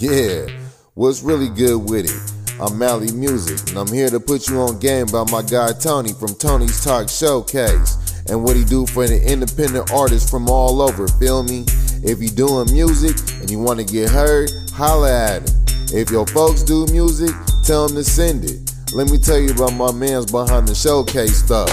Yeah, what's really good with it? I'm Mally Music, and I'm here to put you on game by my guy Tony from Tony's Talk Showcase, and what he do for the independent artists from all over, feel me? If you doing music and you want to get heard, holla at him. If your folks do music, tell them to send it. Let me tell you about my man's behind the showcase stuff.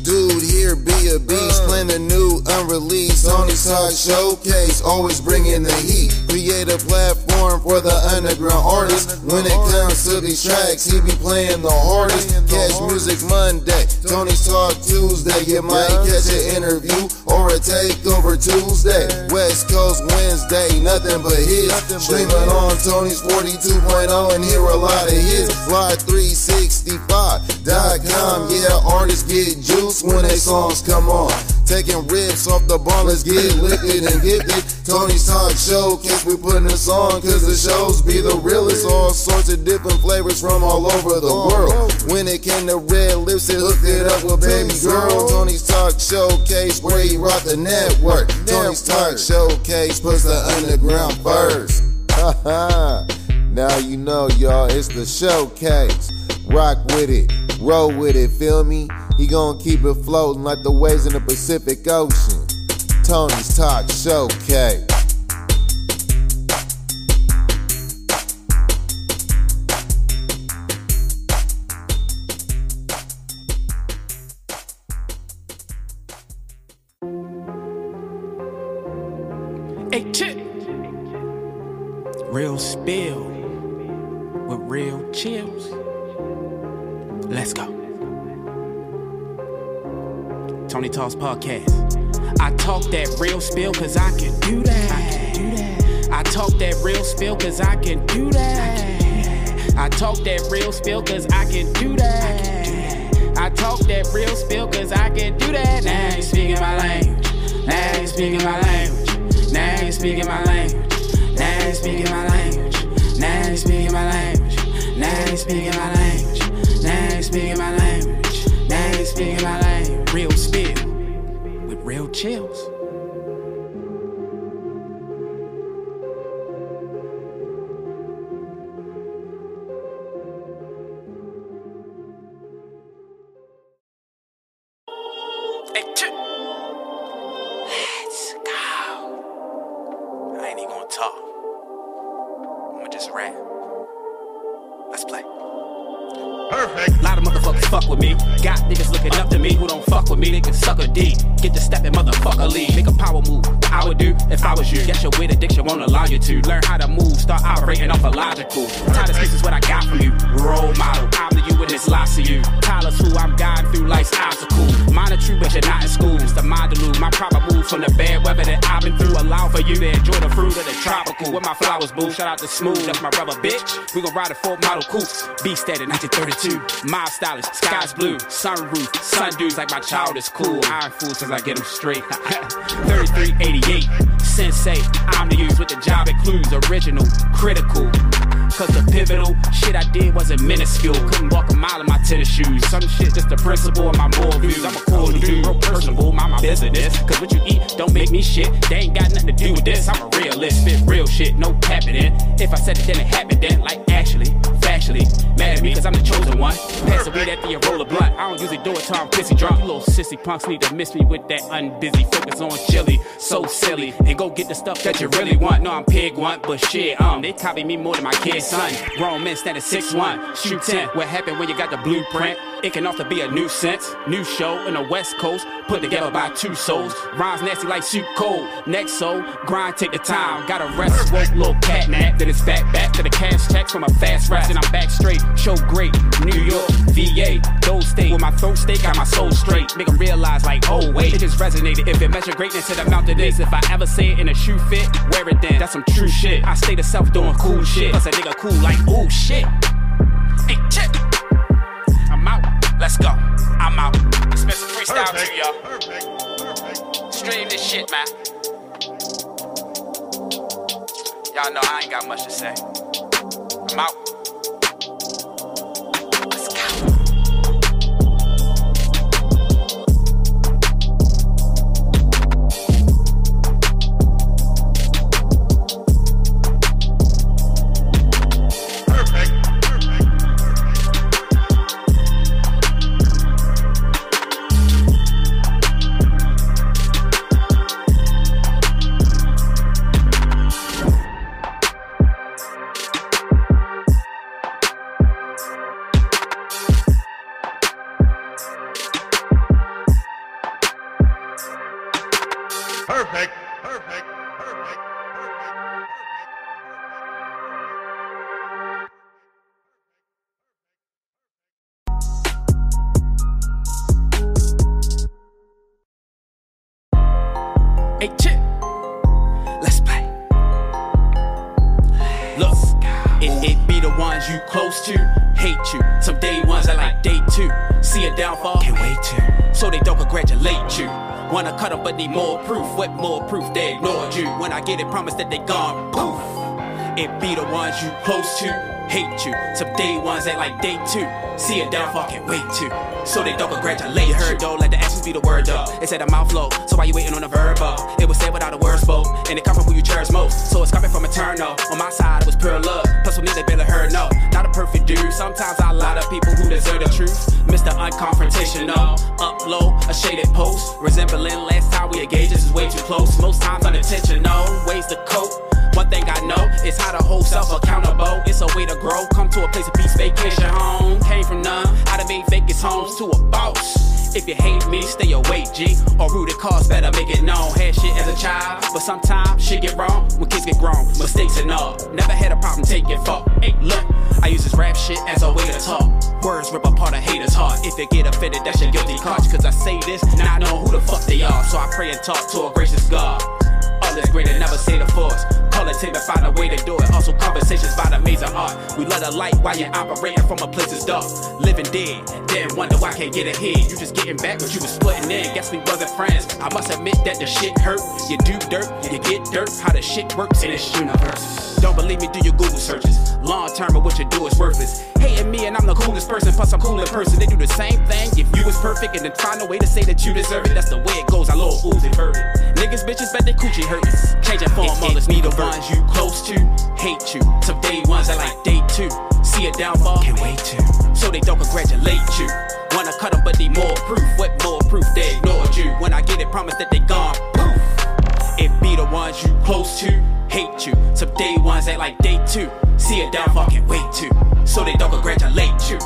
Dude, here be a beast, plan a new unreleased Tony's Talk Showcase, always bringing the heat. Create a platform for the underground artists. When it comes to these tracks, he be playing the hardest. Catch music Monday, Tony's Talk Tuesday. You might catch an interview or a takeover Tuesday. West Coast Wednesday, nothing but hits. Streaming on Tony's 42.0 and hear a lot of hits. Fly365.com, yeah, artists get juiced when they songs come on. Taking rips off the bar, let's get lifted and gifted. Tony's Talk Showcase, we putting this on cause the shows be the realest. All sorts of different flavors from all over the world. When it came to red lips, it hooked it up with baby girl. Tony's Talk Showcase, where he rock the network. Tony's Talk Showcase puts the underground first. Now you know, y'all, it's the showcase. Rock with it, roll with it, feel me? He gon' keep it floating like the waves in the Pacific Ocean. Tony's Talk Showcase. Hey, chick. Real Spill with Real Chillz. Let's go. Tony Talks Podcast. I talk that real spill cause I can do that. I talk that real spill cause I can do that. I talk that real spill cause I can do that. I talk that real spill cause I can do that. Now you speaking my language. Now you speaking my language. Now you speaking my language. Now you speaking my language. Now you speaking my language. Now you speaking my language. Now you speaking my language. Now you speaking my language. Real spill with real chills. Let's go. I ain't even gonna talk. I'ma just rap. Let's play. Perfect. A lot of motherfuckers fuck with me. Got niggas looking up to me who don't fuck with me. Niggas suck a D. Get to stepping, motherfucker, leave. Make a power move. I would do if I was you. Guess your weird addiction won't allow you to learn how to move. Start operating off illogical. Tired of this is what I got from you. Role model. I'm the you and this loss to you. Tyler's who I'm guiding through life's obstacle. Monitor you, but you're not in school. It's the mind delude. My proper moves from the bad weather that I've been through. Allow for you to enjoy the fruit of the tropical. With my flowers, boo. Shout out to Smooth. That's my brother, bitch. We gon' ride a four model coupe. Beast at it, 1932. Mob stylish, sky's blue, sunroof, sun dudes like my child is cool. Iron fool since I get them straight. 3388, sensei, I'm the use with the job includes original, critical. Cause the pivotal shit I did wasn't minuscule. Couldn't walk a mile in my tennis shoes. Some shit just the principle of my moral views. I'm a cool dude, real personable, mind my business. Cause what you eat don't make me shit. They ain't got nothing to do with this. I'm a realist, fit real shit, no tapping in. If I said it then it happened then, like actually, factually, mad at me cause I'm the chosen one. Pass a weed at the roll of blunt. I don't usually do it till I'm pissy drunk. You little sissy punks need to miss me with that unbusy. Focus on chili, so silly. And go get the stuff that you really want. No, I'm pig want, but shit, they copy me more than my kid son. Grown men standing 6'1", shoot 10. What happened when you got the blueprint? It can often be a nuisance. New show in the West Coast, put together by two souls. Rhymes nasty like shoot cold. Next soul, grind, take the time. Got a rest, smoke, little cat nap. Then it's back to the cash tax from a fast rap. Then I'm back straight, show great. New York, VA, those states. With my throat steak, got my soul straight. Make them realize like, oh wait, it just resonated. If it measured greatness, it amounted to this. If I ever say it in a shoe fit, wear it then. That's some true shit. I stay to self doing cool shit. Plus a nigga cool like, ooh shit. Hey, check. I'm out. Let's go. I'm out. Spend some freestyle to y'all. Perfect. Stream this shit, man. Y'all know I ain't got much to say. I'm out. Look, it be the ones you close to hate you. Some day ones I like day two. See a downfall, can't wait to. So they don't congratulate you. Wanna cut them but need more proof. What more proof? They ignored you. When I get it, promise that they gone. Poof. It be the ones you close to hate you. Some day ones that like day two. See a downfall, can't wait to. So they don't congratulate you. Heard though, let the actions be the word though. It said a mouth flow, so why you waiting on a verb up? It was said without a word spoke, and it come from who you cherish most. So it's coming from eternal. On my side, it was pure love. Plus we need to build a herd, no. Not a perfect dude. Sometimes I lie to people who deserve the truth. Mr. Unconfrontational. Upload a shaded post. Resembling last time we engaged, this is way too close. Most times unintentional. Ways to cope. One thing I know is how to hold self accountable. It's a way to grow. Come to a place of peace, vacation home. Came from none. I done made Vegas homes to a boss. If you hate me, stay away, G. Or rooted cause, better make it known. Had shit as a child, but sometimes shit get wrong. When kids get grown, mistakes and all. Never had a problem taking fault. Hey, look, I use this rap shit as a way to talk. Words rip apart a hater's heart. If they get offended, that's your guilty conscience. Cause I say this, not knowing who the fuck they are. So I pray and talk to a gracious God. All is great and never say the force. Politics and find a way to do it. Also conversations by the maze of art. We let a light while you're operating from a place that's dark. Living dead, then wonder why I can't get ahead. You just getting back what you was splitting in. Guess we wasn't friends. I must admit that the shit hurt. You do dirt, you get dirt. How the shit works in this universe. Don't believe me, do your Google searches. Long term of what you do is worthless. Hating me and I'm the coolest person. Plus I'm cool in person. They do the same thing. If you was perfect and then find a way to say that you deserve it. That's the way it goes. I love ooze and verdict. Niggas bitches bet they coochie hurtin'. Changing form, all this needle burn. Ones you close to hate you. Some day ones I like day two. See a downfall, can't wait to. So they don't congratulate you. Wanna cut them but need more proof. What more proof? They ignored you. When I get it, promise that they gone. Poof. It be the ones you close to hate you. Some day ones that like day two. See a downfall, can't wait to. So they don't congratulate you.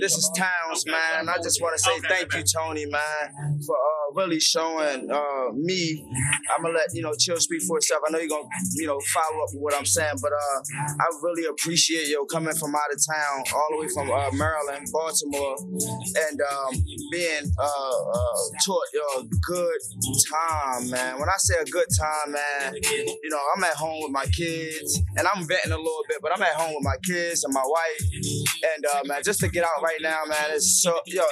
This is Towns, man. I just want to say thank you, Tony, man, for really showing me. I'm gonna let Chill speak for itself. I know you're gonna follow up with what I'm saying, but I really appreciate you coming from out of town, all the way from Maryland, Baltimore, and being taught a good time, man. When I say a good time, man, I'm at home with my kids. kids, and I'm venting a little bit, but I'm at home with my kids and my wife, and man, just to get out right now, man, it's so, yo,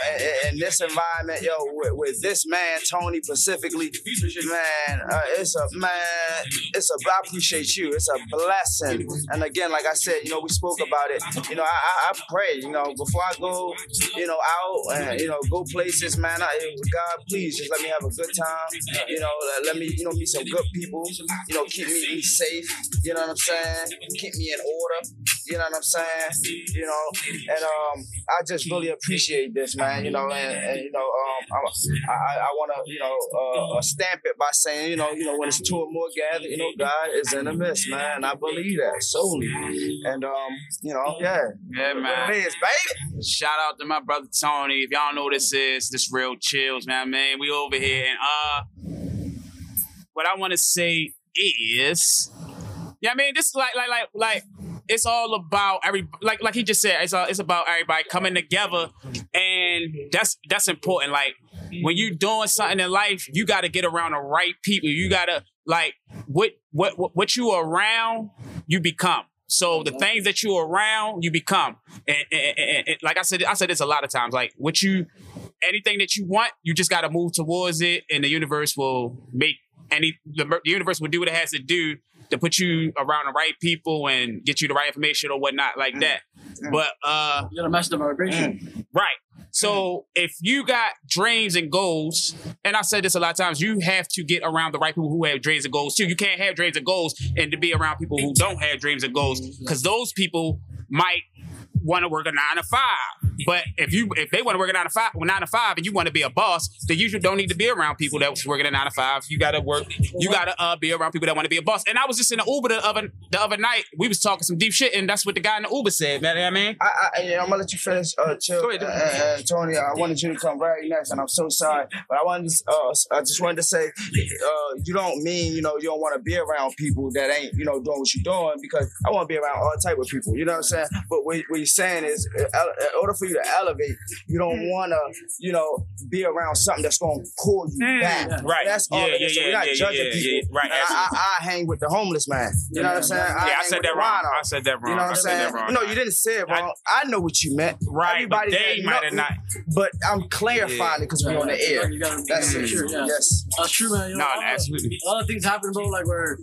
in this environment, yo, with this man, Tony, specifically, man, I appreciate you, it's a blessing, and again, like I said, you know, we spoke about it, you know, I pray, you know, before I go, you know, out, and, you know, go places, man, God, please, just let me have a good time, you know, let me, you know, meet some good people, you know, keep me safe, you know what I'm saying, keep me in order, you know what I'm saying, you know, and I just really appreciate this, man, you know, and you know, I want to, you know, stamp it by saying, you know, when it's two or more gathered, you know, God is in the midst, man, I believe that solely, and you know, yeah, man, it is, baby. Shout out to my brother Tony. If y'all know what this is, this Real Chillz, man, we over here, and what I want to say is, yeah, I mean, this is like. It's all about like he just said. It's about everybody coming together, and that's important. Like when you're doing something in life, you got to get around the right people. You gotta like what you around, you become. So the things that you around, you become. And like I said this a lot of times. Like what you, anything that you want, you just got to move towards it, and the universe will make the universe will do what it has to do to put you around the right people and get you the right information or whatnot like that. But you gotta match the vibration. Right. So if you got dreams and goals, and I said this a lot of times, you have to get around the right people who have dreams and goals too. You can't have dreams and goals and to be around people who don't have dreams and goals, because those people might want to work a 9-to-5. But if they want to work a 9-to-5 and you want to be a boss, then you don't need to be around people that's working a 9-to-5. You gotta be around people that want to be a boss. And I was just in the Uber the other night. We was talking some deep shit, and that's what the guy in the Uber said, man. You know what I mean? I'm gonna let you finish, Chill. Go ahead, Tony, I wanted you to come right next, and I'm so sorry, but I just wanted to say, you don't mean, you know, you don't want to be around people that ain't, you know, doing what you're doing, because I want to be around all type of people, you know what I'm saying? But what you're saying is, in order for you to elevate, you don't want to, you know, be around something that's going to pull you back. Right. That's all it is. So we're not judging people. Right. I hang with the homeless man. You know what I'm saying? Yeah, I said that wrong. I said that wrong. You know what I'm saying? No, you didn't say it wrong. I know what you meant. Right. Everybody might have not. But I'm clarifying it because we're on the air. That's it. Yes. That's true, man. No, absolutely. A lot of things happen, bro, like where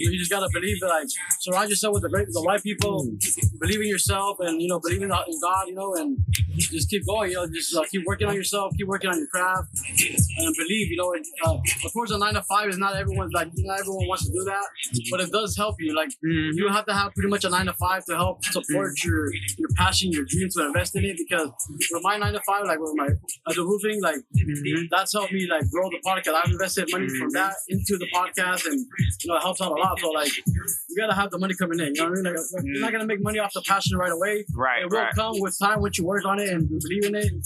you just got to believe that, like, surround yourself with the right people, believe in yourself, and, you know, believe in God, you know, and just keep going, you know, just keep working on yourself, keep working on your craft, and believe, you know, of course a 9-to-5 is not everyone's, like, not everyone wants to do that, but it does help you, like, you have to have pretty much a 9-to-5 to help support your passion, your dream, to invest in it, because with my 9-to-5, like, with my, as a roofing, like, that's helped me, like, grow the podcast. I've invested money from that into the podcast, and, you know, it helps out a lot, so, like, you gotta have the money coming in, you know what I mean? Like, you're not gonna make money off the passion right away. Right, it will come with time, once you work on it and believe in it, and,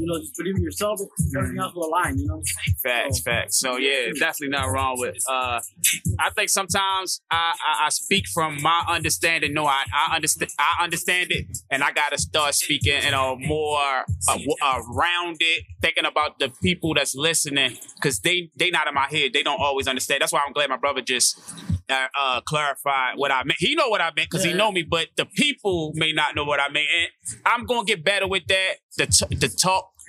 you know, just believe in yourself, everything else will align, you know? Facts, facts. So, yeah, definitely not wrong with I think sometimes I speak from my understanding. No, I understand it, and I gotta start speaking in a more rounded, thinking about the people that's listening, because they not in my head. They don't always understand. That's why I'm glad my brother just clarified what I meant. He know what I meant because he know me, but the people may not know what I meant. And I'm gonna get better with that.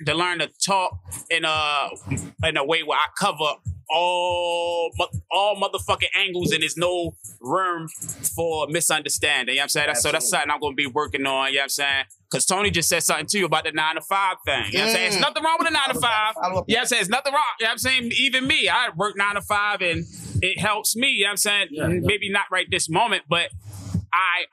To learn to talk in a way where I cover all motherfucking angles, and there's no room for misunderstanding. You know what I'm saying? Absolutely. So that's something I'm gonna be working on. You know what I'm saying? Because Tony just said something to you about the 9-to-5 thing. You know what I'm saying? There's nothing wrong with a 9-to-5. You know what I'm saying? There's nothing wrong. You know what I'm saying? Even me, I work 9-to-5 and it helps me. You know what I'm saying? Yeah, maybe not right this moment, but I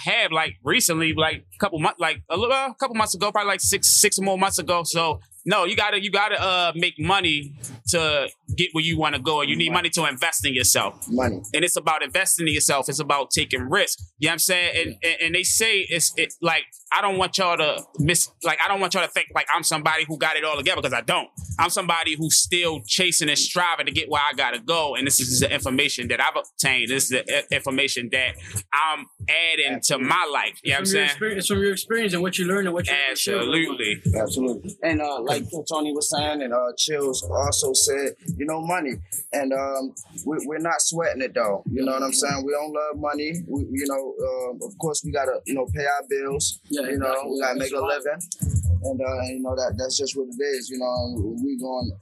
have, like, recently, like a couple months ago, probably like six more months ago. So no, you gotta make money to get where you want to go, and you need money to invest in yourself. Money, and it's about investing in yourself. It's about taking risks. You know what I'm saying? And they say it's like, I don't want y'all to think like I'm somebody who got it all together, because I don't. I'm somebody who's still chasing and striving to get where I gotta go. And this is the information that I've obtained. This is the information that I'm adding to my life. You know what I'm saying? It's from your experience and what you learn and what you absolutely. And like Tony was saying, and Chillz also said, you know, money. And we're not sweating it though. You know what I'm saying? We don't love money. We, you know, of course we gotta, you know, pay our bills. Yeah, you know, we gotta make a living. And you know, that's just what it is. You know, we gonna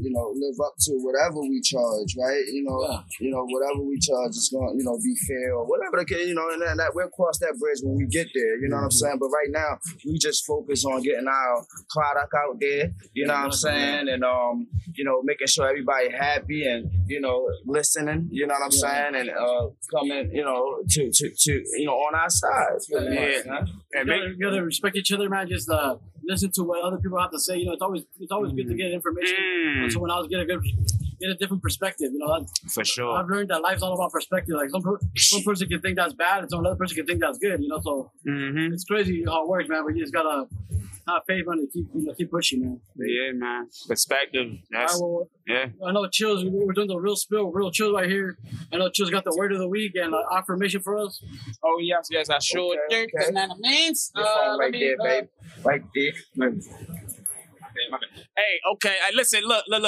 you know, live up to whatever we charge, right? You know, you know, whatever we charge is gonna, you know, be fair or whatever the case. You know, and that we'll cross that bridge when we get there. You know what I'm saying? But right now, we just focus on getting our product out there. You know what I'm saying? And you know, making sure everybody happy and, you know, listening. You know what I'm saying? And coming, you know, to you know, on our side. And you gotta respect each other, man. Just listen to what other people have to say. You know, it's always good to get information. So when I was getting a different perspective, you know, for sure. I've learned that life's all about perspective. Like some person can think that's bad, and some other person can think that's good. You know, so it's crazy how it works, man. But you just gotta have faith on it, keep pushing, man. Yeah, man. Perspective. That's, I know Chillz. We're doing the Real Spill, Real Chillz right here. I know Chillz got the word of the week and affirmation for us. Oh yes, I sure did. Hey, okay. Listen, look. And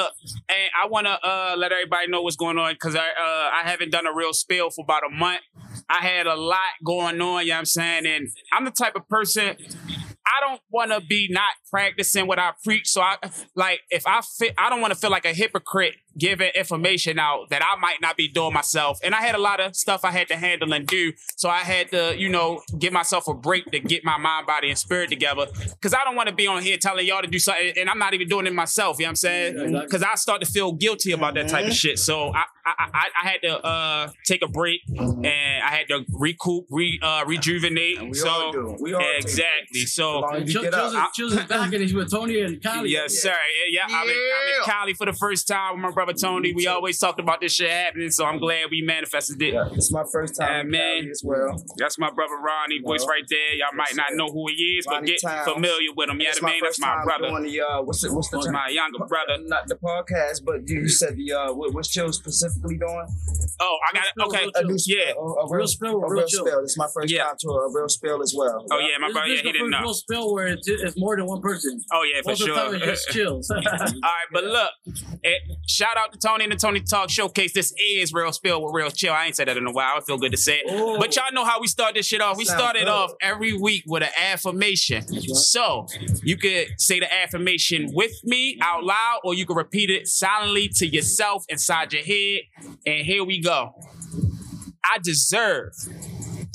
I want to let everybody know what's going on, because I haven't done a real spill for about a month. I had a lot going on, you know what I'm saying? And I'm the type of person, I don't want to be not practicing what I preach. So I don't want to feel like a hypocrite giving information out that I might not be doing myself. And I had a lot of stuff I had to handle and do. So I had to, you know, give myself a break to get my mind, body, and spirit together. Because I don't want to be on here telling y'all to do something and I'm not even doing it myself. You know what I'm saying? Because I start to feel guilty about that type of shit. So I had to take a break and I had to recoup, rejuvenate. And we all do. We all exactly. So Chillz is back and he's with Tony and Cali. Yes, sir. Yeah. I'm in Cali for the first time with my brother Tony. We always talked about this shit happening, so I'm glad we manifested it. Yeah, it's my first time in Cali as well. That's my brother Ronnie, voice right there. Y'all might not know who he is, Ronnie, but get familiar with him. Yeah, the man, that's my brother. Doing the, what's my younger brother? Not the podcast, but you said the what's Chillz specifically doing? Oh, I got it. Okay, a real spill. It's my first time to a real spill as well. Oh yeah, my brother. Yeah, he didn't know. Real spill where it's more than one person. Oh yeah, for sure. All right, but look, shout out to Tony and the Tony Talk Showcase. This is Real Spill with Real Chillz. I ain't said that in a while. I feel good to say it. Ooh. But y'all know how we start this shit off. We started off every week with an affirmation. So you could say the affirmation with me out loud, or you could repeat it silently to yourself inside your head. And here we go. I deserve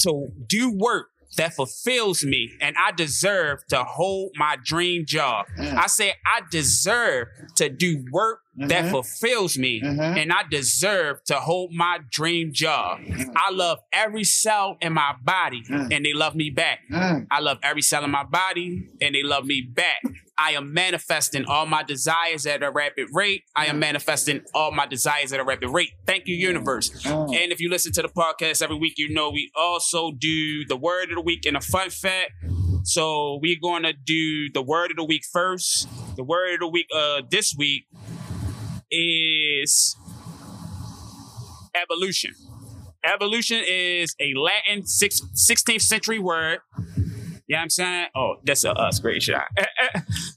to do work that fulfills me, and I deserve to hold my dream job. I say I deserve to do work that fulfills me, and I deserve to hold my dream job. I love every cell in my body, and they love me back. I love every cell in my body, and they love me back. I am manifesting all my desires at a rapid rate. I am manifesting all my desires at a rapid rate. Thank you, universe. And if you listen to the podcast every week, you know we also do the word of the week and a fun fact. So we're going to do the word of the week first. The word of the week this week is evolution. Evolution is a Latin 16th century word. You know what I'm saying? Oh, that's a screenshot.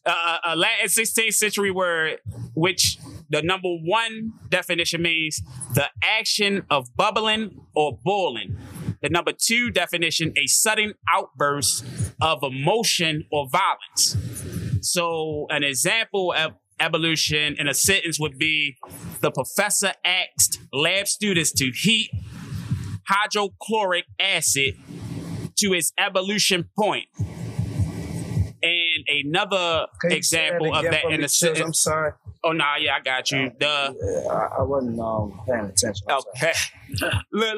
A Latin 16th century word, which the number one definition means the action of bubbling or boiling. The number two definition, a sudden outburst of emotion or violence. So an example of evolution in a sentence would be, the professor asked lab students to heat hydrochloric acid to its evolution point. And another example of that in a sentence. I'm sorry. Oh, nah, yeah, I got you. I wasn't paying attention. Okay. Look.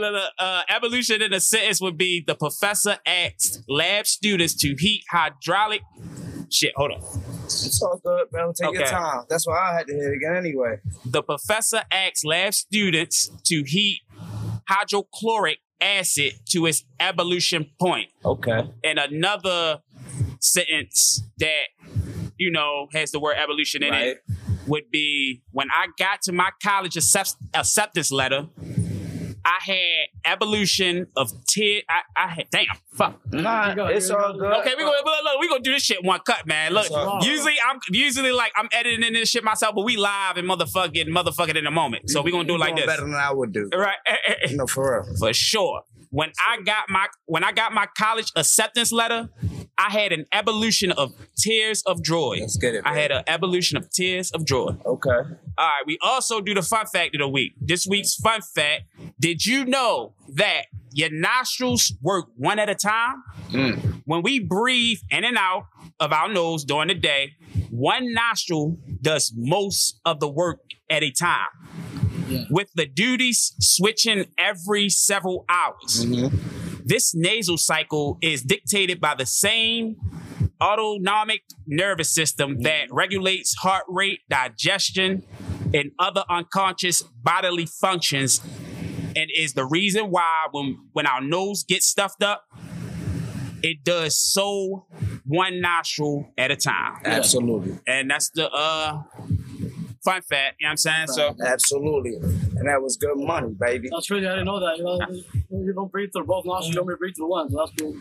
Evolution in a sentence would be, the professor asked lab students to heat hydraulic. Shit, hold on. It's all good, man. Take your time. That's why I had to hear it again anyway. The professor asked lab students to heat hydrochloric acid to its evolution point. Okay. And another sentence that, you know, has the word evolution in it would be, when I got to my college acceptance letter, I had abolition of 10. I had, damn, fuck. Nah, it's all good. Okay, we gonna do this shit one cut, man. Look, usually like I'm editing this shit myself, but we live and motherfucking in the moment. So we gonna do it like this. Better than I would do. Right? No, for real. For sure. When I got my college acceptance letter, I had an abolition of Tears of Joy. Let's get it. I had an abolition of Tears of Joy. Okay. All right. We also do the fun fact of the week. This week's fun fact. Did you know that your nostrils work one at a time? Mm. When we breathe in and out of our nose during the day, one nostril does most of the work at a time. Yeah. With the duties switching every several hours. Mm-hmm. This nasal cycle is dictated by the same autonomic nervous system mm-hmm. that regulates heart rate, digestion, and other unconscious bodily functions, and is the reason why when our nose gets stuffed up, it does so one nostril at a time. Absolutely. And that's the... fun fact, you know what I'm saying? So absolutely. And that was good money, baby. That's crazy. I didn't know that. You know, you don't breathe through both nostrils, you don't breathe through one. So that's cool.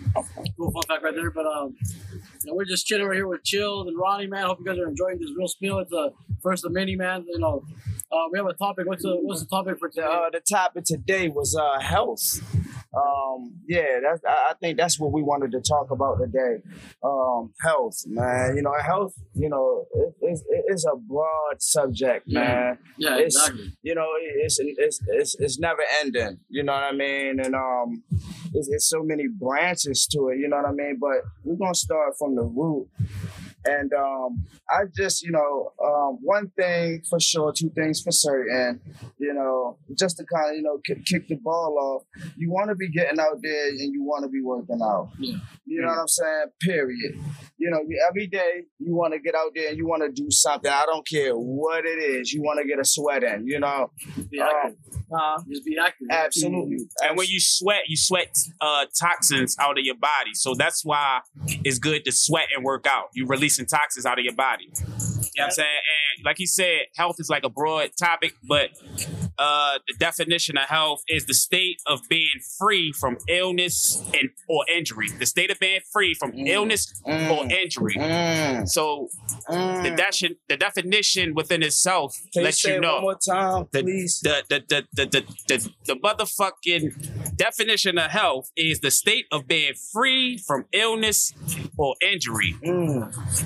Cool fun fact right there. But you know, we're just chilling right here with Chillz and Ronnie, man. Hope you guys are enjoying this real spiel. It's the first of many, man. You know, we have a topic. What's the topic for today? The topic today was health. I think that's what we wanted to talk about today. Health, man. You know, health, you know, it's a broad subject, man. Yeah, it's, exactly. You know, it's never ending. You know what I mean? And it's so many branches to it. You know what I mean? But we're gonna start from the root. And I just, you know, one thing for sure, two things for certain, you know, just to kind of, you know, kick the ball off. You want to be getting out there and you want to be working out. Yeah. You know what I'm saying? Period. You know, every day you want to get out there and you want to do something. I don't care what it is. You want to get a sweat in, you know. Just be active. Absolutely. And when you sweat toxins out of your body. So that's why it's good to sweat and work out. You releasing toxins out of your body. You know what I'm saying? And like he said, health is like a broad topic, but the definition of health is the state of being free from illness and or injury. The state of being free from illness or injury. So the definition within itself lets you know. One more time, please. The motherfucking definition of health is the state of being free from illness or injury.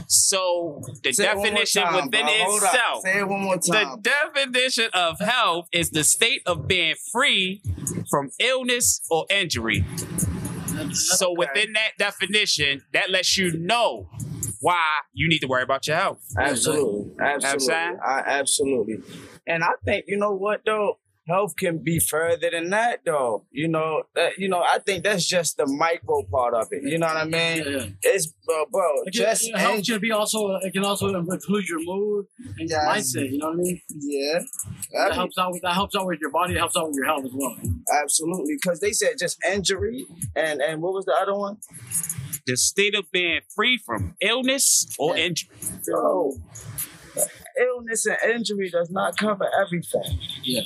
So the definition within itself. Say it one more time. The definition of health is the state of being free from illness or injury. So within that definition, that lets you know why you need to worry about your health. Absolutely. Absolutely. Absolutely. And I think, you know what, though? Health can be further than that, though. You know. I think that's just the micro part of it. You know what I mean? Yeah. It's, bro. Health should be also. It can also include your mood and your mindset. You know what I mean? Yeah. That helps out. That helps out with your body. It helps out with your health as well. Absolutely, because they said just injury and what was the other one? The state of being free from illness or injury. Bro, illness and injury does not cover everything. Yeah.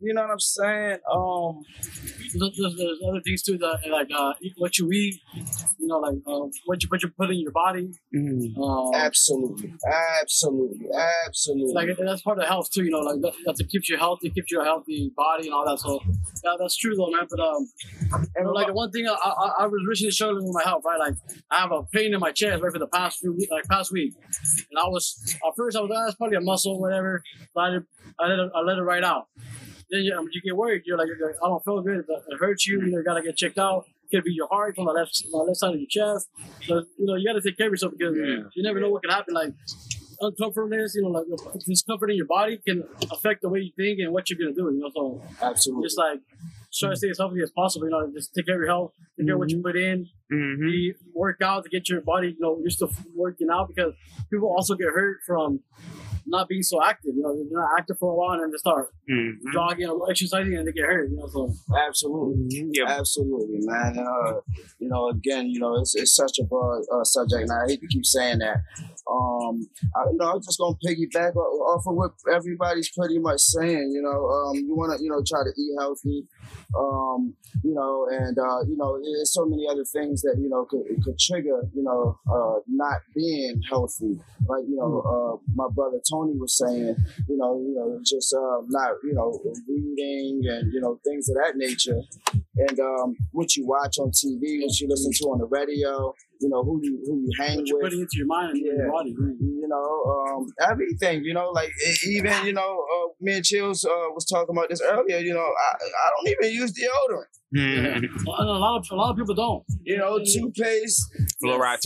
You know what I'm saying? There's other things too, that like what you eat. You know, like what you put in your body. Mm-hmm. Absolutely. Like that's part of health too. You know, like that it keeps you healthy, keeps you a healthy body and all that. So yeah, that's true though, man. But you know, like the one thing I was recently struggling with my health, right? Like I have a pain in my chest right for the past week, and at first I was that's probably a muscle, or whatever. But I let it right out. Then you get worried. You're like, I don't feel good. It hurts you. You gotta get checked out. Could be your heart from the left side of your chest. So you know you gotta take care of yourself because you never know what can happen. Like uncomfortableness, you know, like discomfort in your body can affect the way you think and what you're gonna do. You know, so absolutely, just like try to stay as healthy as possible. You know, just take care of your health. Take care of what you put in. Work out to get your body, you know, used to working out because people also get hurt from not being so active. You know, they're not active for a while, and then they start jogging or exercising, and they get hurt. You know, so absolutely, man. You know, again, you know, it's such a broad subject, and I hate to keep saying that. I'm just gonna piggyback off of what everybody's pretty much saying. You know, you want to, you know, try to eat healthy. You know, and you know, there's so many other things that you know could trigger, you know, not being healthy. Like, you know, my brother Tony was saying, you know, just not, you know, reading and, you know, things of that nature. And what you watch on TV, what you listen to on the radio, you know, who you hang with, putting into your mind and your body, you know, everything, you know, like even, you know, me and Chillz was talking about this earlier. You know, I don't even use deodorant. A lot of people don't. You know, toothpaste, fluoride.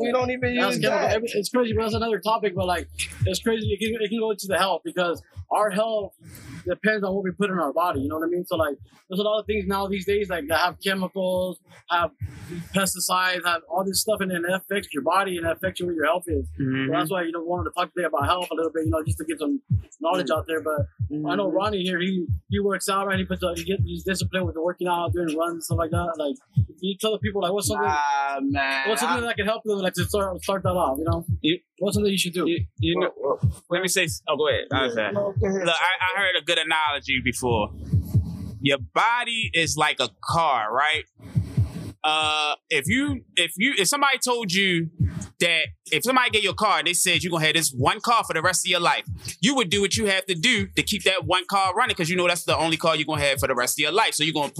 We don't even use that. It's crazy, but that's another topic. But like, it's crazy. It can go into the health, because our health depends on what we put in our body. You know what I mean? So like, there's a lot of things now these days like that have chemicals, have pesticides, have all this stuff, and it affects your body and it affects what your health is. So that's why, you know, we wanted to talk today about health a little bit. You know, just to get some knowledge out there. But I know Ronnie here. He works out, right? He's disciplined with the working out, doing runs and stuff like that. Like, you tell the people, like, what's something that can help them, like, to start that off, you know? What's something you should do? Let me say, go ahead. Look, I heard a good analogy before. Your body is like a car, right? If somebody told you that if somebody gave you a car and they said you're gonna have this one car for the rest of your life, you would do what you have to do to keep that one car running, because you know that's the only car you're gonna have for the rest of your life. So you're gonna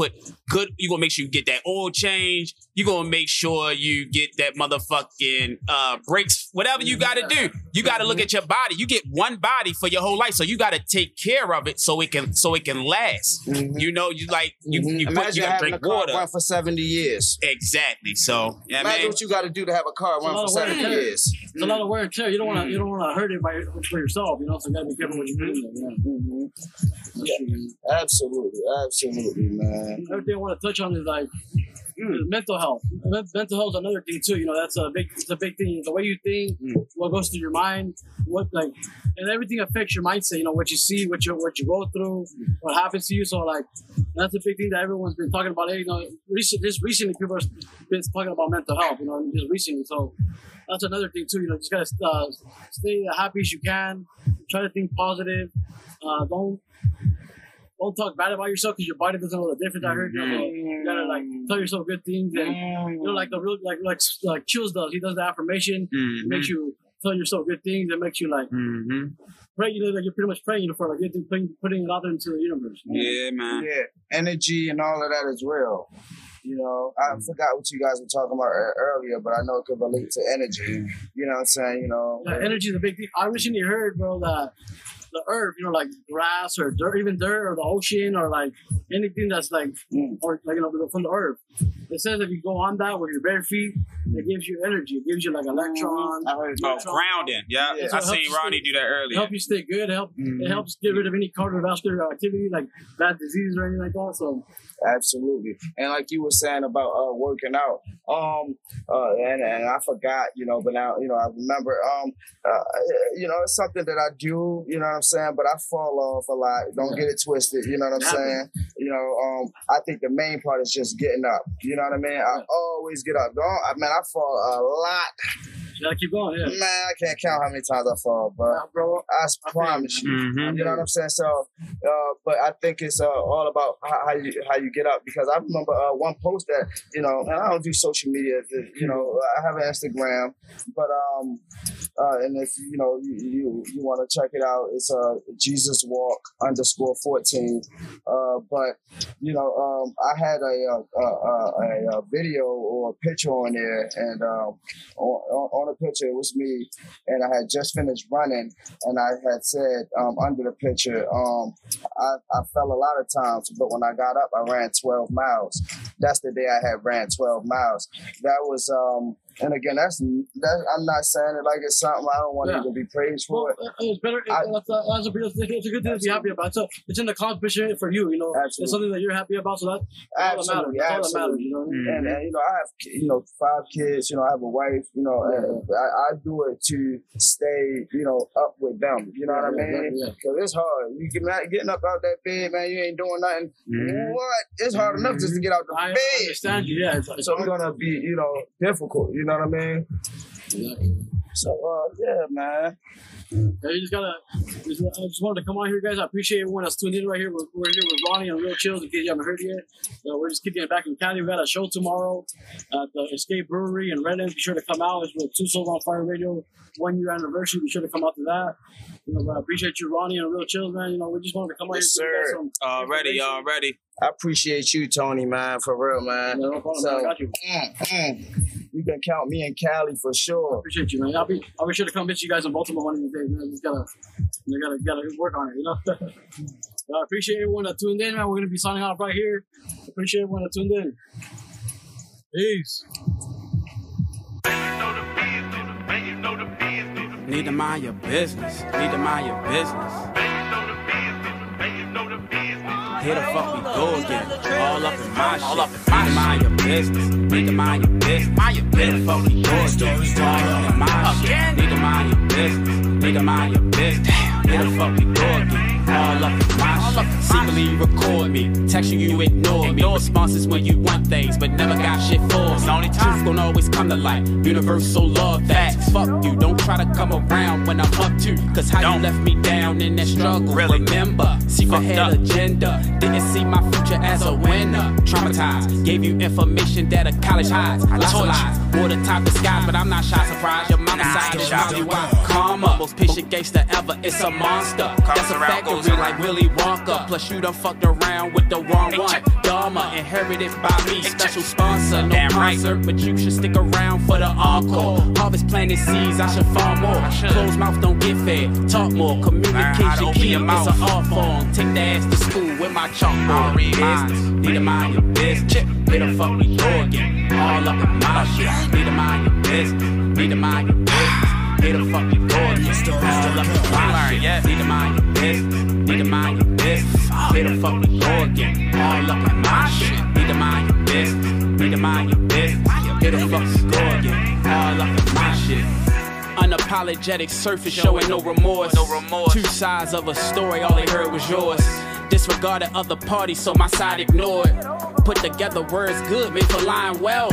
make sure you get that oil change, you're gonna make sure you get that motherfucking brakes, whatever you gotta do. You gotta look at your body. You get one body for your whole life, so you gotta take care of it so it can last. You know, you like you gotta drink water. Run for 70 years. Exactly. So yeah, imagine what you gotta do to have a car run for 70 years. It's a lot of wear and tear. You don't wanna hurt it for yourself. You know, so you gotta be careful what you do. Yeah, absolutely, man. Everything I want to touch on is like mental health. Mental health is another thing too. You know, that's a big thing. The way you think, what goes through your mind, and everything affects your mindset. You know, what you see, what you go through, what happens to you. So like, that's a big thing that everyone's been talking about. You know, recently people have been talking about mental health. You know, just recently. So that's another thing too. You know, just gotta stay as happy as you can. Try to think positive. Don't talk bad about yourself, because your body doesn't know the difference. I heard you gotta like tell yourself good things, and you know, like the real like Chillz does. He does the affirmation, makes you tell yourself good things. It makes you like pray. You know, like you're pretty much praying for like putting it out there into the universe. You know? Yeah, man. Yeah, energy and all of that is real. You know, I forgot what you guys were talking about earlier, but I know it could relate to energy. You know what I'm saying? You know, energy is a big thing. I recently heard, bro, that the earth, you know, like grass or dirt, even dirt, or the ocean, or like anything that's like, or like, you know, from the earth. It says if you go on that with your bare feet, it gives you energy. It gives you like electrons. Grounding. Yeah, I seen Ronnie do that earlier. Help you stay good. It helps get rid of any cardiovascular activity, like bad diseases or anything like that. So absolutely. And like you were saying about working out, and I forgot, you know, but now, you know, I remember, you know, it's something that I do. You know what I'm saying? But I fall off a lot. Don't get it twisted. You know what I'm saying? You know, I think the main part is just getting up. You know what I mean? I always get up. I fall a lot. You gotta keep going, yeah. Man, I can't count how many times I fall, bro. Nah, bro, I promise you. You know what I'm saying? So, but I think it's all about how you get up, because I remember one post that, you know, and I don't do social media. You know, I have an Instagram, but and if you know you want to check it out, it's Jesuswalk_14. But you know, I had a video or a picture on there, and on the picture, it was me, and I had just finished running, and I had said under the picture, I fell a lot of times, but when I got up, I ran 12 miles. That's the day I had ran 12 miles. That was And again, that's I'm not saying it like it's something I don't want to be praised for. Well, it's better. It's a good thing to be happy about. So it's in the competition for you. You know, absolutely. It's something that you're happy about. So that's all that matters. That's all that matters. You know, and you know, I have 5 kids. You know, I have a wife. You know, and I do it to stay up with them. You know what I mean? Because it's hard. You getting up out that bed, man. You ain't doing nothing. Mm-hmm. What? It's hard enough just to get out the bed. I understand you. Yeah. So it's gonna be difficult. You know what I mean? Exactly. So, yeah, man. Yeah, I just wanted to come on here, guys. I appreciate everyone that's tuned in right here. We're here with Ronnie on Real Chillz, in case you haven't heard yet. We're just keeping it back in Cali. We got a show tomorrow at the Escape Brewery in Redlands. Be sure to come out. It's with Two Souls on Fire Radio, 1 year anniversary. Be sure to come out to that. I appreciate you, Ronnie, on Real Chillz, man. We just wanted to come out here. Yes, sir. Already. I appreciate you, Tony, man. For real, man. Yeah, no problem, man. I got you. You can count me in Cali for sure. I appreciate you, man. I'll be sure to come visit you guys in Baltimore one of these days, man. You gotta work on it, you know. I appreciate everyone that tuned in, man. We're gonna be signing off right here. Appreciate everyone that tuned in. Peace. Need to mind your business. Need to mind your business. Here the fuck we go again, all up in my shit. Need to mind your business, need to mind your business. Here the fuck we go again, all up in my shit. Need to mind your business, need to mind your business. Here the fuck we go again, all up in my shit. Secretly record me, text you, you ignore me. Responses when you want things, but never got shit for me. Truth gon' always come to light, universal love facts. Fuck you, don't try to come around when I'm up to. Cause how you left me down in that struggle, remember. Secret head agenda. Didn't see my future as a winner. Traumatized, gave you information that a college hides. Lots of lies, wore the top disguise, but I'm not shy. Surprised your mama side is probably why. Karma, most patient gangster ever. It's a monster. That's a factory like Willy Wonka. Plus you done fucked around with the wrong one. Dharma inherited by me. Special sponsor, no concert, but you should stick around for the encore. Harvest planted seeds, I should farm more. Closed mouth don't get fed. Talk more, communication key. It's an art form. Take the ass to school with my chalkboard. Need to mind your business. Where the fuck we go again? All up in my shit. Need to mind your business. Need to mind your business. Where the fuck we go again? All up in my shit. Need to mind your business. Need to mind your business. Where the fuck we go again? All up in my shit. Need to mind your business. Need to mind your business. Where the fuck we go again? All up in my shit. Unapologetic surface, showing no remorse. Two sides of a story, all they heard was yours. Disregarded other parties, so my side ignored. Put together words good, made for lying well.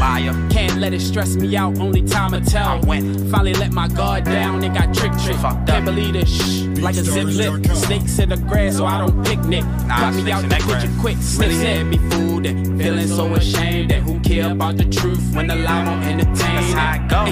Can't let it stress me out, only time will tell. Finally let my guard down, it got tricked. Can't believe this shh, like a zip lip. Snakes in the grass, so I don't picnic. Got me out the kitchen quick, sniffs at me, fooled and feeling so ashamed. And who care about the truth when the lie won't entertain? That's how I go.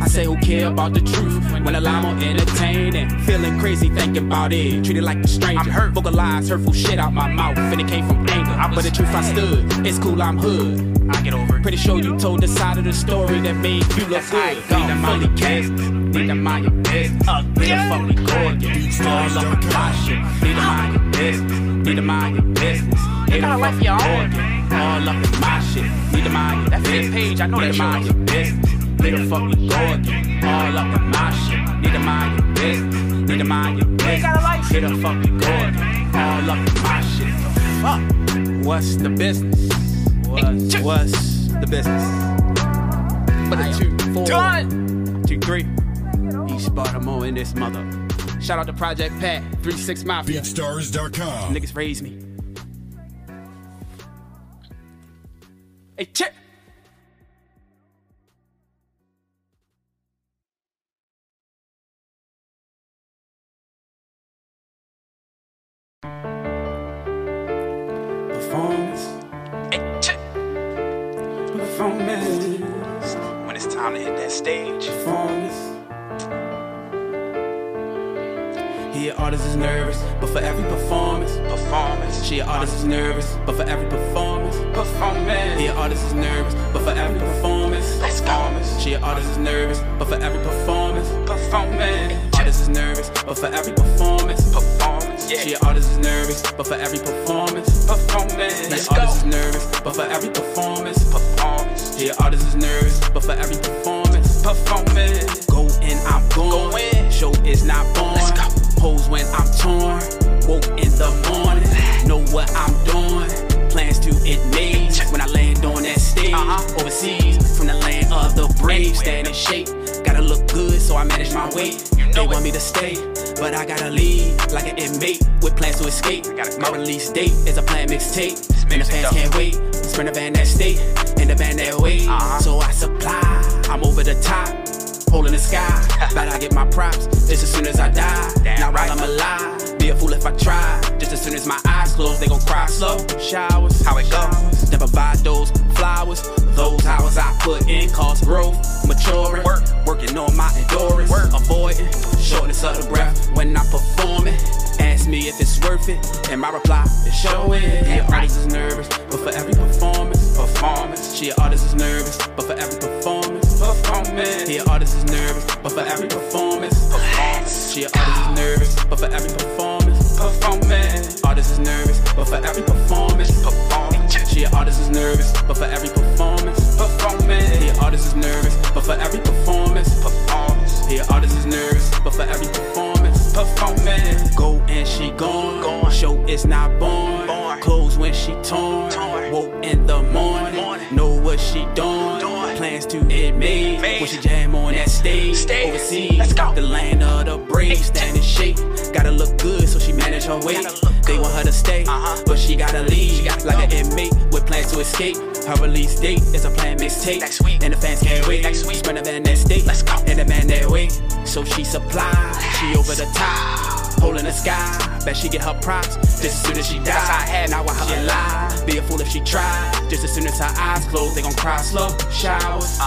I say who care about the truth when the lie won't entertain and feeling crazy thinking about it. Treated like a stranger. I'm hurt, vocalize hurtful shit out my mouth, and it came from anger. But the truth I stood, it's cool, I'm hood. I get over it. Pretty sure you told the side of the story that made you look good. Need to mind your business. Need to mind your business. Where the fuck we go again? All up in my shit. Need to mind your business. Need to mind your business. They gotta left your own. All up in my shit. Need to mind your business. That fifth page, I know that mind your business. Where the fuck we go again? All up in my shit. Need to mind your business. Need to mind your business. Where the fuck we go again? All up in my shit. Fuck. What's the business? What's the business? For the 2, 4, done. 2, 3. East Baltimore in this mother. Shout out to Project Pat, 3 6 Mafia. Beatstars.com. Niggas raise me. Hey, check. When it's time to hit that stage, yeah, artist is nervous, but for every performance. She artist is nervous, but for every performance. Yeah, artist is nervous, but for every performance. Let's go. She artist is nervous, but for every performance. Artist is nervous, but for every performance. Yeah. She an artist is nervous, but for every performance. Let's go. She an artist is nervous, but for every performance. She an artist is nervous, but for every performance. Go in, I'm gone. Go in. Show is not born. Let's go. Pose when I'm torn. Woke in the morning. Know what I'm doing. Plans to it made. When I land on that stage. Overseas, from the land of the brave. Stand in shape. Gotta look good, so I manage my weight. They want me to stay, but I gotta leave like an inmate with plans to escape. My release date is a planned mixtape. And the fans can't wait. Sprint a van that state, and the van that way. So I supply, I'm over the top, hole in the sky. But I get my props, it's as soon as I die. Not while I'm alive, be a fool if I try. Just as soon as my eyes close, they gon' cry slow. Showers, how it goes. Never buy those flowers. Those hours I put in cause growth, maturing, working on my endurance, avoiding shortness of the breath when I'm performing. Ask me if it's worth it, and my reply is show it. Yeah, artist is nervous, but for every performance. She an artist is nervous, but for every performance. Yeah, artist is nervous, but for every performance. She an artist is nervous, but for every performance. Artist is nervous, but for every performance. She an artist is nervous, but for every performance. The artist is nervous, but for every performance. The artist is nervous, but for every performance. Go and she gone. Show is not born. Clothes when she torn. Woke in the morning. Know what she done. Plans to it made. When she jam on that stage. Overseas, the land of the brave. Stand in shape. Gotta look good, so she manage her weight. They want her to stay, but she gotta leave like an inmate with plans to escape. Her release date is a planned mixtape. Next week, and the fans can't wait. Next week, sprint a van that state. Let's go. And the man that way. So she supplied. She over the top, hole in the sky. Bet she get her props just as soon as she dies. That's how I had. Now I her alive. Be a fool if she tried. Just as soon as her eyes close, they gon' cry slow. Showers.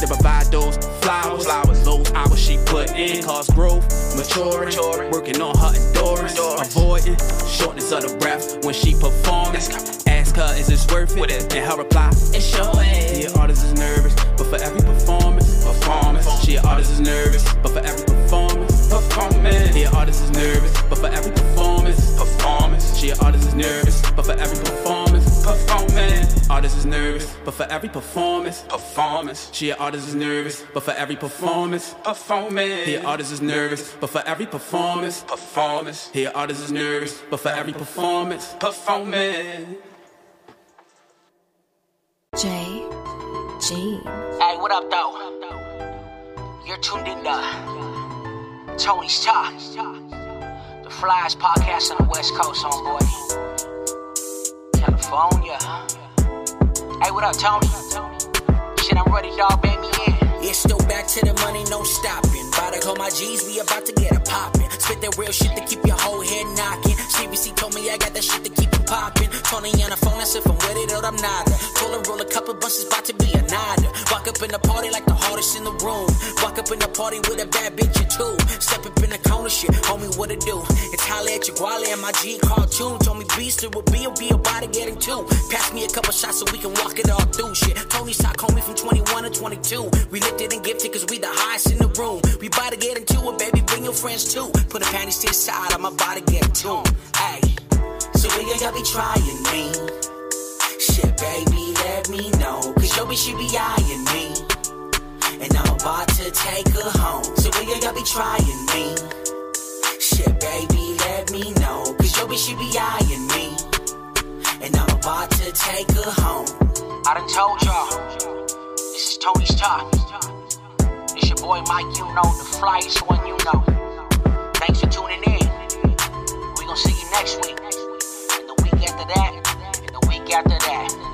They provide those flowers. Those hours she put in cause growth, maturing. Working on her endurance, avoiding shortness of the breath when she performs. Ask her, is this worth it? And her reply, it's your way. Yeah, artist is nervous, but for every performance. She an artist is nervous, but for every performance. Yeah, artist is nervous, but for every performance. She an artist is nervous, but for every performance. Artist is nervous, but for every performance. She an artist is nervous, but for every performance. The artist is nervous, but for every performance. The artist is nervous, but for every performance. J.G. Hey, what up, though? You're tuned in to Tony's Talk, the flyest podcast on the West Coast, homeboy. California. Hey, what up, Tony? Shit, I'm ready, dog. Bang me in. It's still back to the money, no stopping. About to call my G's, we about to get a poppin'. Spit that real shit to keep your whole head knocking. TBC told me I got that shit to keep it poppin'. Tony on the phone, I said, if I'm with it or I'm not. Pull and roll a couple buses, about to be a nodder. Walk up in the party like the hardest in the room. Walk up in the party with a bad bitch or two. Step up in the corner, shit, homie, what it do? It's Holly at your Guale and my G cartoon. Told me Beatstars will be about to get in two. Pass me a couple shots so we can walk it all through, shit. Tony's Talk, homie, from 21 to 22. We didn't give tickets, we the highest in the room. We bout to get into it, baby, bring your friends too. Put the panties to the side, I'm about to get into them. Ay, so when y'all be trying me, shit, baby, let me know. Cause yo, bitch, she be eyeing me, and I'm about to take her home. So when y'all be trying me, shit, baby, let me know. Cause yo, bitch, she be eyeing me, and I'm about to take her home. I done told y'all, this is Tony's Talk. It's your boy Mike, you know, the flyest one you know. Thanks for tuning in. We're gonna see you next week, and the week after that, and the week after that.